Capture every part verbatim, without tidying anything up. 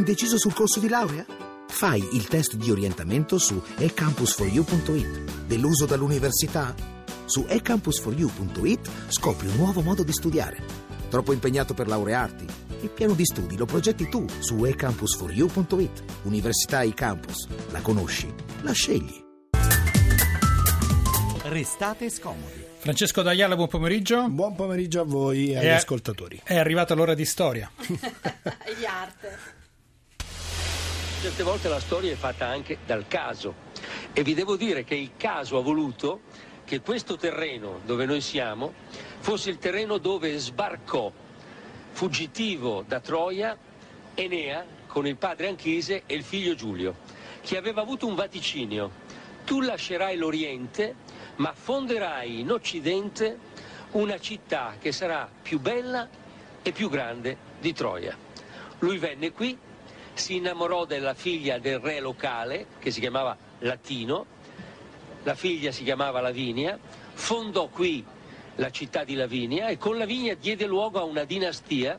Indeciso sul corso di laurea? Fai il test di orientamento su e campus four u punto it. Deluso dall'università? Su e campus four u punto it scopri un nuovo modo di studiare. Troppo impegnato per laurearti? Il piano di studi lo progetti tu su e campus four u punto it. Università eCampus. La conosci? La scegli. Restate scomodi. Francesco D'Ayala, buon pomeriggio. Buon pomeriggio a voi e agli è, ascoltatori. È arrivata l'ora di storia. E di arte. Certe volte la storia è fatta anche dal caso. E vi devo dire che il caso ha voluto che questo terreno dove noi siamo fosse il terreno dove sbarcò, fuggitivo da Troia, Enea con il padre Anchise e il figlio Giulio, che aveva avuto un vaticinio. Tu lascerai l'Oriente, ma fonderai in Occidente una città che sarà più bella e più grande di Troia. Lui venne qui, si innamorò della figlia del re locale, che si chiamava Latino, la figlia si chiamava Lavinia, fondò qui la città di Lavinia e con Lavinia diede luogo a una dinastia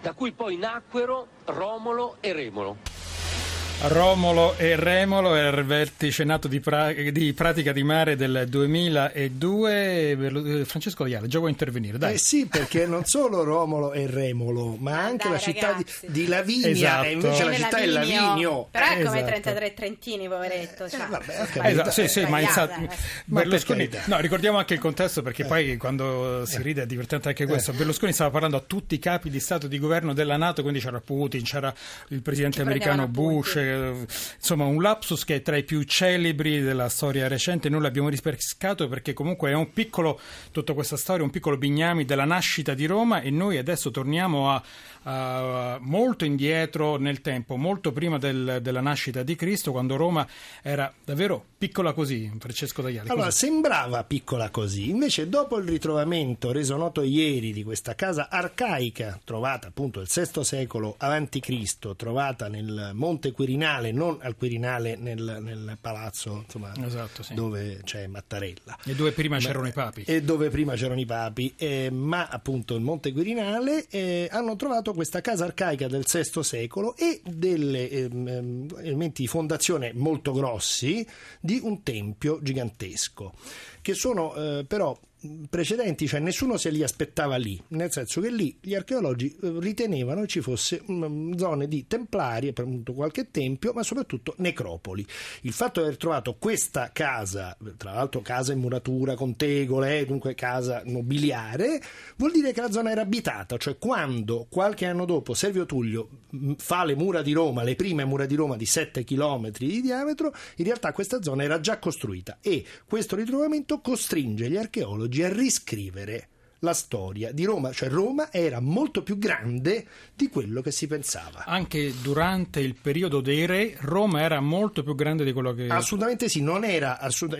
da cui poi nacquero Romolo e Remolo. Romolo e Remolo è il vertice nato di, pra- di Pratica di Mare del duemiladue. Francesco D'Ayala, già vuoi intervenire? Dai. Eh sì, perché non solo Romolo e Remolo, ma anche Dai, la ragazzi. città di, di Lavinia, esatto. E invece la città Lavinio. è Lavinio. Però è come esatto. trentatré Trentini, poveretto. Cioè. Eh, vabbè, okay. esatto, sì, sì, ma esatto. Berlusconi. No, ricordiamo anche il contesto, perché eh. poi quando si ride è divertente anche questo. Eh. Berlusconi stava parlando a tutti i capi di Stato di governo della NATO, quindi c'era Putin, c'era il presidente Ci americano Bush. Insomma, un lapsus che è tra i più celebri della storia recente. Noi l'abbiamo ripescato perché comunque è un piccolo, tutta questa storia, un piccolo bignami della nascita di Roma, e noi adesso torniamo a, a molto indietro nel tempo, molto prima del, della nascita di Cristo, quando Roma era davvero piccola così. Francesco D'Ayala, allora così. Sembrava piccola così, invece dopo il ritrovamento reso noto ieri di questa casa arcaica trovata appunto nel sesto secolo avanti Cristo, trovata nel Monte Quirinale, non al Quirinale, nel, nel palazzo insomma, esatto, sì. dove c'è Mattarella e dove prima ma, c'erano i papi e dove prima c'erano i papi eh, ma appunto il Monte Quirinale, eh, hanno trovato questa casa arcaica del sesto secolo e delle eh, elementi di fondazione molto grossi di un tempio gigantesco che sono eh, però precedenti, cioè nessuno se li aspettava lì, nel senso che lì gli archeologi ritenevano ci fosse zone di templari, per qualche tempio, ma soprattutto necropoli. Il fatto di aver trovato questa casa, tra l'altro casa in muratura con tegole, dunque casa nobiliare, vuol dire che la zona era abitata, cioè quando qualche anno dopo Servio Tullio fa le mura di Roma, le prime mura di Roma di sette chilometri di diametro, in realtà questa zona era già costruita, e questo ritrovamento costringe gli archeologi a riscrivere la storia di Roma, cioè Roma era molto più grande di quello che si pensava. Anche durante il periodo dei re, Roma era molto più grande di quello che... Assolutamente sì, non era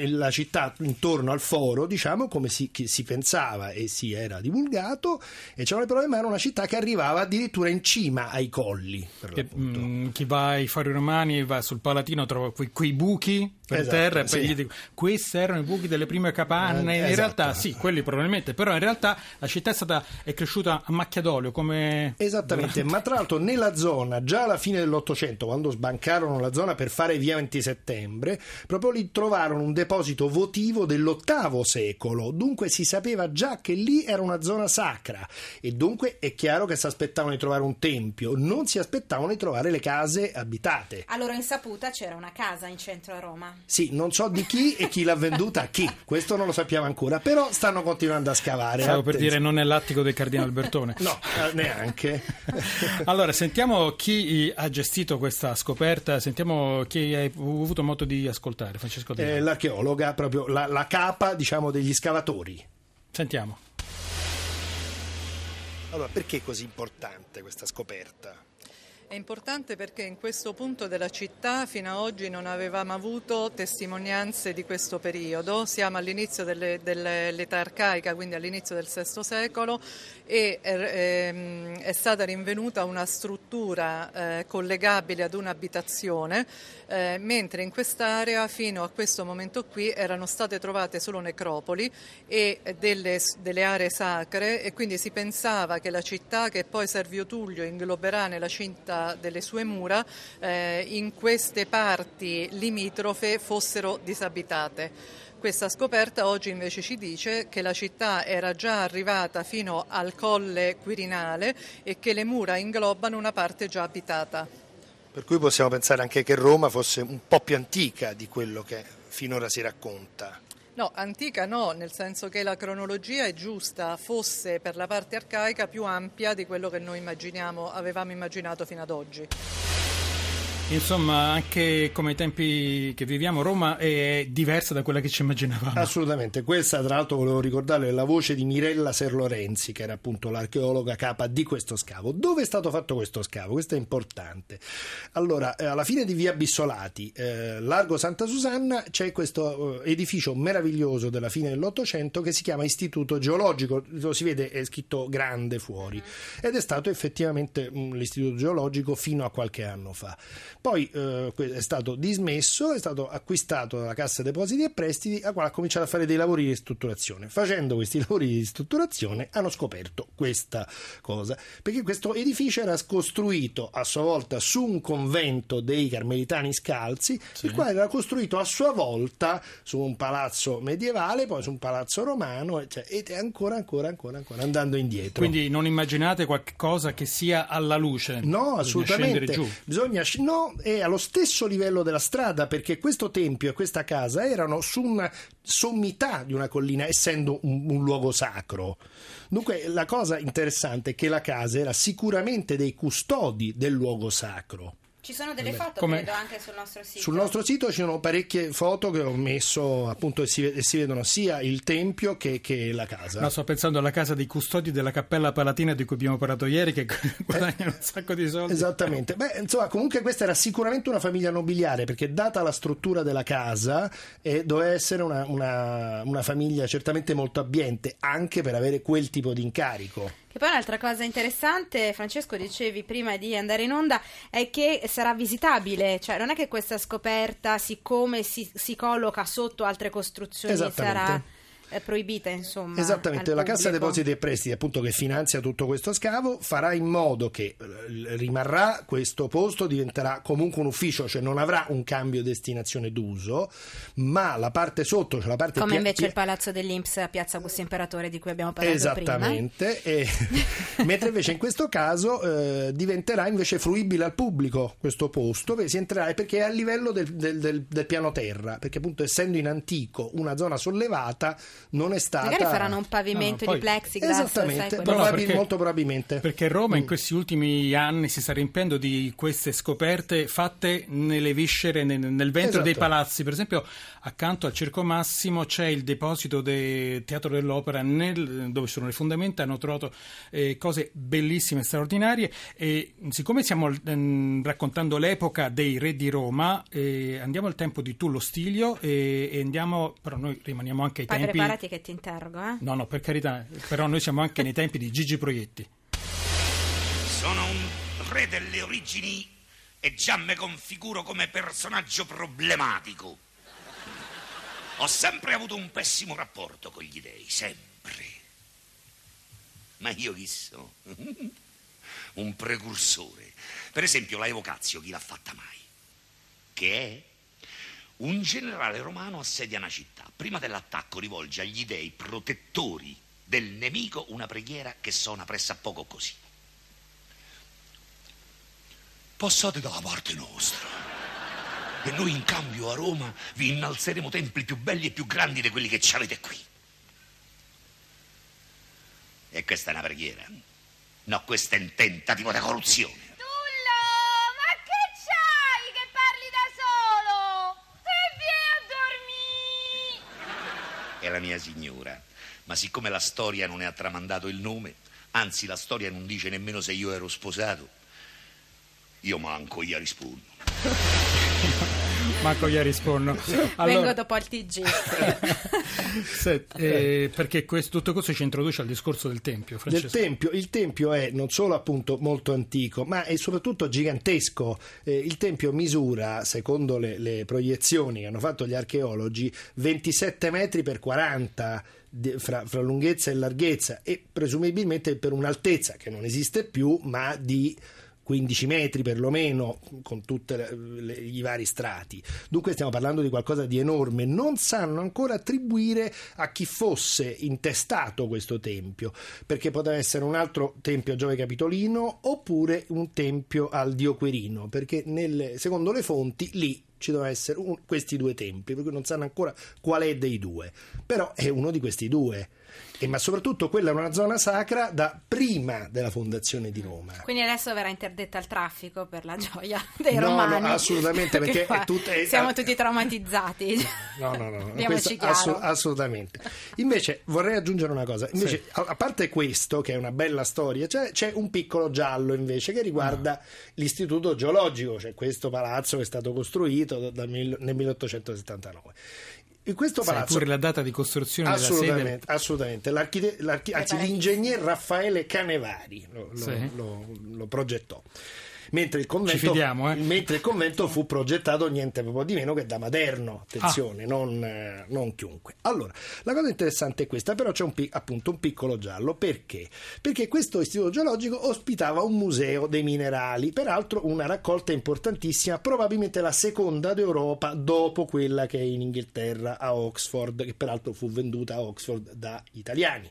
la città intorno al foro, diciamo, come si, si pensava e si era divulgato, e c'erano le prove, ma era una città che arrivava addirittura in cima ai colli. Per che, mh, chi va ai Fori Romani, va sul Palatino, trova quei, quei buchi per esatto, terra, sì. Gli dico, questi erano i buchi delle prime capanne, eh, in esatto. realtà sì, quelli probabilmente, però in realtà la città è stata è cresciuta a macchia d'olio come esattamente durante... ma tra l'altro nella zona già alla fine dell'Ottocento, quando sbancarono la zona per fare via venti settembre, proprio lì trovarono un deposito votivo dell'ottavo secolo, dunque si sapeva già che lì era una zona sacra, e dunque è chiaro che si aspettavano di trovare un tempio, non si aspettavano di trovare le case abitate. Allora insaputa c'era una casa in centro a Roma, sì, non so di chi e chi l'ha venduta a chi, questo non lo sappiamo ancora, però stanno continuando a scavare. Stavo per dire, non è l'attico del cardinale Albertone. No, neanche. Allora, sentiamo chi ha gestito questa scoperta, sentiamo chi hai avuto modo di ascoltare. Francesco D'Ayala. Eh, l'archeologa, proprio la, la capa, diciamo, degli scavatori. Sentiamo. Allora, perché è così importante questa scoperta? È importante perché in questo punto della città fino ad oggi non avevamo avuto testimonianze di questo periodo. Siamo all'inizio delle, dell'età arcaica, quindi all'inizio del sesto secolo, e è, è stata rinvenuta una struttura eh, collegabile ad un'abitazione, eh, mentre in quest'area fino a questo momento qui erano state trovate solo necropoli e delle, delle aree sacre, e quindi si pensava che la città che poi Servio Tullio ingloberà nella cinta della, delle sue mura eh, in queste parti limitrofe fossero disabitate. Questa scoperta oggi invece ci dice che la città era già arrivata fino al colle Quirinale e che le mura inglobano una parte già abitata. Per cui possiamo pensare anche che Roma fosse un po' più antica di quello che finora si racconta. No, antica no, nel senso che la cronologia è giusta, fosse per la parte arcaica più ampia di quello che noi immaginiamo, avevamo immaginato fino ad oggi. Insomma, anche come i tempi che viviamo, Roma è diversa da quella che ci immaginavamo. Assolutamente, questa tra l'altro volevo ricordare è la voce di Mirella Serlorenzi, che era appunto l'archeologa capa di questo scavo. Dove è stato fatto questo scavo? Questo è importante. Allora, alla fine di Via Bissolati, eh, Largo Santa Susanna, c'è questo eh, edificio meraviglioso della fine dell'Ottocento che si chiama Istituto Geologico, lo si vede, è scritto grande fuori, ed è stato effettivamente mh, l'Istituto Geologico fino a qualche anno fa. Poi eh, è stato dismesso, è stato acquistato dalla Cassa Depositi e Prestiti, a quale ha cominciato a fare dei lavori di ristrutturazione. Facendo questi lavori di ristrutturazione hanno scoperto questa cosa, perché questo edificio era costruito a sua volta su un convento dei Carmelitani Scalzi, sì. Il quale era costruito a sua volta su un palazzo medievale, poi su un palazzo romano, eccetera, ed è ancora, ancora, ancora, ancora andando indietro. Quindi non immaginate qualcosa che sia alla luce? No, assolutamente. Bisogna scendere giù. Bisogna sc- no, è allo stesso livello della strada, perché questo tempio e questa casa erano su una sommità di una collina, essendo un, un luogo sacro. Dunque la cosa interessante è che la casa era sicuramente dei custodi del luogo sacro. Ci sono delle foto, come... credo, anche sul nostro sito. Sul nostro sito ci sono parecchie foto che ho messo, appunto, e si, e si vedono sia il tempio che, che la casa. No, sto pensando alla casa dei custodi della Cappella Palatina di cui abbiamo parlato ieri, che guadagnano eh, un sacco di soldi. Esattamente. Beh, insomma, comunque questa era sicuramente una famiglia nobiliare, perché data la struttura della casa eh, doveva essere una, una, una famiglia certamente molto abbiente, anche per avere quel tipo di incarico. E poi un'altra cosa interessante, Francesco, dicevi prima di andare in onda, è che sarà visitabile, cioè non è che questa scoperta, siccome si, si colloca sotto altre costruzioni, sarà proibita, insomma. Esattamente, la Cassa Depositi e Prestiti, appunto, che finanzia tutto questo scavo, farà in modo che rimarrà questo posto, diventerà comunque un ufficio, cioè non avrà un cambio destinazione d'uso, ma la parte sotto, cioè la parte come pia- invece il palazzo dell'Inps a Piazza Augusto Imperatore di cui abbiamo parlato esattamente, prima. Esattamente, mentre invece in questo caso eh, diventerà invece fruibile al pubblico questo posto, perché si entrerà, perché è a livello del, del, del, del piano terra, perché appunto essendo in antico una zona sollevata non è stata. Magari faranno un pavimento no, no, di poi... plexiglass. Esattamente, sai, probabil- no, perché, molto probabilmente. Perché Roma mm. in questi ultimi anni si sta riempiendo di queste scoperte fatte nelle viscere, nel, nel ventre, esatto, dei palazzi. Per esempio, accanto al Circo Massimo c'è il deposito del Teatro dell'Opera, nel, dove sono le fondamenta. Hanno trovato eh, cose bellissime, straordinarie. E siccome stiamo eh, raccontando l'epoca dei re di Roma, eh, andiamo al tempo di Tullo Stilio e, e andiamo, però noi rimaniamo anche ai Padre tempi. Preparati che ti interrogo, eh? No, no, per carità, però noi siamo anche nei tempi di Gigi Proietti. Sono un re delle origini e già me configuro come personaggio problematico. Ho sempre avuto un pessimo rapporto con gli dei, sempre. Ma io chi sono? Un precursore. Per esempio la Evocazio, chi l'ha fatta mai? Che è? Un generale romano assedia una città. Prima dell'attacco rivolge agli dei protettori del nemico una preghiera che suona pressappoco così. Passate dalla parte nostra e noi in cambio a Roma vi innalzeremo templi più belli e più grandi di quelli che ci avete qui. E questa è una preghiera? No, questo è un tentativo di corruzione. È la mia signora, ma siccome la storia non ne ha tramandato il nome, anzi la storia non dice nemmeno se io ero sposato, io manco io rispondo. Manco io rispondo. Allora... Vengo dopo al T G. Se, eh, perché questo, tutto questo ci introduce al discorso del tempio, Francesco. Del tempio, il tempio è non solo appunto molto antico, ma è soprattutto gigantesco. Eh, il tempio misura, secondo le, le proiezioni che hanno fatto gli archeologi, ventisette metri per quaranta de, fra, fra lunghezza e larghezza, e presumibilmente per un'altezza che non esiste più, ma di quindici metri perlomeno, con tutti i vari strati. Dunque stiamo parlando di qualcosa di enorme. Non sanno ancora attribuire a chi fosse intestato questo tempio, perché poteva essere un altro tempio a Giove Capitolino oppure un tempio al dio Quirino, perché nelle, secondo le fonti lì ci doveva essere un, questi due templi, per cui non sanno ancora qual è dei due, però è uno di questi due. E ma soprattutto quella è una zona sacra da prima della fondazione di Roma. Quindi adesso verrà interdetta al traffico per la gioia dei no, romani. No, assolutamente, perché, perché è tut- è, siamo a- tutti traumatizzati. No, no, no, no questo, ass- assolutamente. Invece vorrei aggiungere una cosa. Invece, sì. a-, a parte questo, che è una bella storia, cioè, c'è un piccolo giallo invece che riguarda no. l'Istituto Geologico, cioè questo palazzo che è stato costruito da mil- nel milleottocentosettantanove. In questo palazzo, sai pure la data di costruzione assolutamente, della sede? Assolutamente, l'archite- l'archi- anzi, l'ingegner Raffaele Canevari lo, lo, sì. lo, lo progettò. Mentre il convento, ci fidiamo, eh? mentre il convento fu progettato niente proprio di meno che da Maderno, attenzione, ah. non, non chiunque. Allora, la cosa interessante è questa, però c'è un, appunto un piccolo giallo, perché? Perché questo istituto geologico ospitava un museo dei minerali, peraltro una raccolta importantissima, probabilmente la seconda d'Europa dopo quella che è in Inghilterra a Oxford, che peraltro fu venduta a Oxford da italiani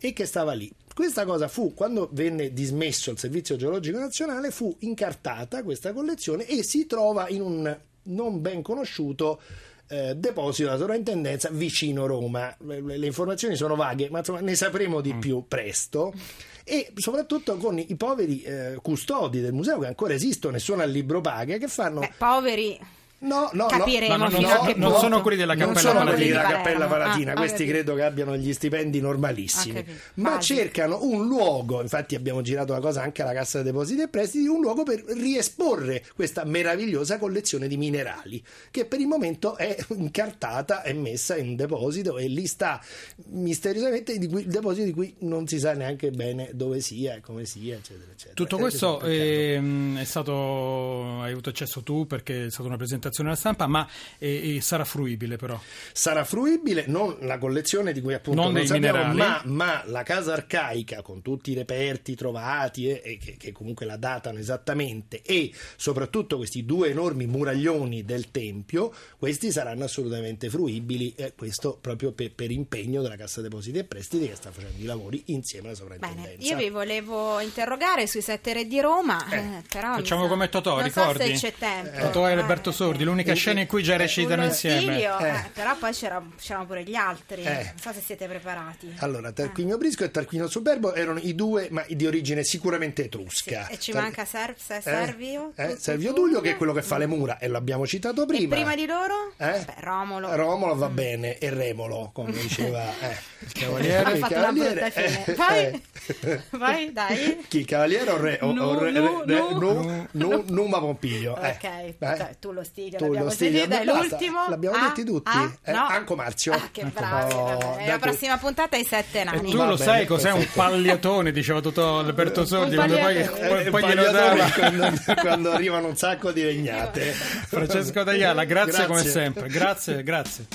e che stava lì. Questa cosa fu, quando venne dismesso il Servizio Geologico Nazionale, fu incartata questa collezione e si trova in un non ben conosciuto eh, deposito della Sovrintendenza vicino Roma. Le, le informazioni sono vaghe, ma insomma ne sapremo di più presto. E soprattutto con i poveri eh, custodi del museo, che ancora esistono e sono a libro paga, che fanno... Beh, poveri... No, no, capiremo no, fino no, a che non punto. Sono quelli della Cappella Palatina, Cappella Palatina. Ah, questi credo che abbiano gli stipendi normalissimi, ma Vasi. cercano un luogo, infatti abbiamo girato la cosa anche alla Cassa Depositi e Prestiti, un luogo per riesporre questa meravigliosa collezione di minerali che per il momento è incartata e messa in un deposito e lì sta misteriosamente, di cui, il deposito di cui non si sa neanche bene dove sia, come sia, eccetera, eccetera. Tutto è questo ehm, è stato, hai avuto accesso tu perché è stata una presentazione alla stampa, ma eh, eh, sarà fruibile però? Sarà fruibile, non la collezione di cui appunto non, non sappiamo, ma, ma la casa arcaica con tutti i reperti trovati eh, e che, che comunque la datano esattamente e soprattutto questi due enormi muraglioni del tempio, questi saranno assolutamente fruibili, eh, questo proprio per, per impegno della Cassa Depositi e Prestiti che sta facendo i lavori insieme alla Sovrintendenza. Bene, io vi volevo interrogare sui sette re di Roma, eh. Eh, però facciamo mi... come Totò, non ricordi? So se c'è tempo. Eh. Totò e Alberto Sordi, l'unica scena in cui già recitano insieme eh. Eh, però poi c'era, c'erano pure gli altri eh. non so se siete preparati. Allora Tarquinio eh. Brisco e Tarquinio Superbo erano i due, ma di origine sicuramente etrusca, sì. E ci Tar... manca Ser... eh. Servio eh. Servio Tullio, che è quello che fa le mura e l'abbiamo citato prima. E prima di loro eh? Beh, Romolo Romolo va mm. bene, e Remolo, come diceva eh. il cavaliere, il cavaliere. Eh. Vai. Eh. vai dai chi, il cavaliere o re o, nu, o re, nu, re, nu. Nu, nu, Numa Pompiglio ok eh. Tullo Stilio L'abbiamo, stilio, stilio, basta, l'ultimo l'abbiamo a, detti tutti a, eh, no. Anco Marzio ah, che bravi, oh, la prossima puntata è i sette nani. E tu va lo bene, sai cos'è un pagliatone, diceva Totò Alberto Sordi quando, eh, poi glielo dava. Quando, quando arrivano un sacco di legnate. Francesco D'Ayala, grazie, grazie come sempre, grazie grazie